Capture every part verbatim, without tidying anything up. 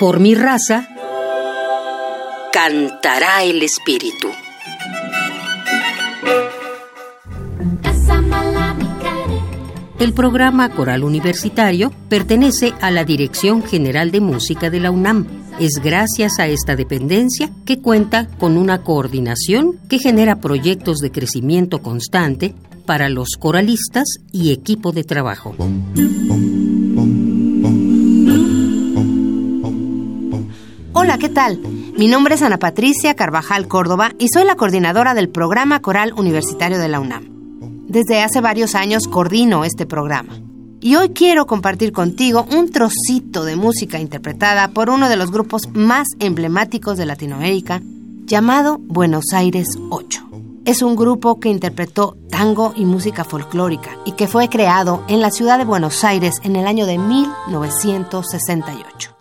Por mi raza, cantará el espíritu. El programa Coral Universitario pertenece a la Dirección General de Música de la UNAM. Es gracias a esta dependencia que cuenta con una coordinación que genera proyectos de crecimiento constante para los coralistas y equipo de trabajo. Hola, ¿qué tal? Mi nombre es Ana Patricia Carvajal Córdoba y soy la coordinadora del programa Coral Universitario de la UNAM. Desde hace varios años coordino este programa. Y hoy quiero compartir contigo un trocito de música interpretada por uno de los grupos más emblemáticos de Latinoamérica, llamado Buenos Aires ocho. Es un grupo que interpretó tango y música folclórica y que fue creado en la ciudad de Buenos Aires en el año de mil novecientos sesenta y ocho.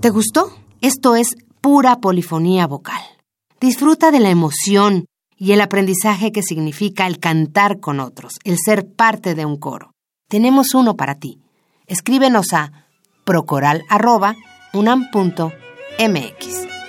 ¿Te gustó? Esto es pura polifonía vocal. Disfruta de la emoción y el aprendizaje que significa el cantar con otros, el ser parte de un coro. Tenemos uno para ti. Escríbenos a procoral punto unam punto mx.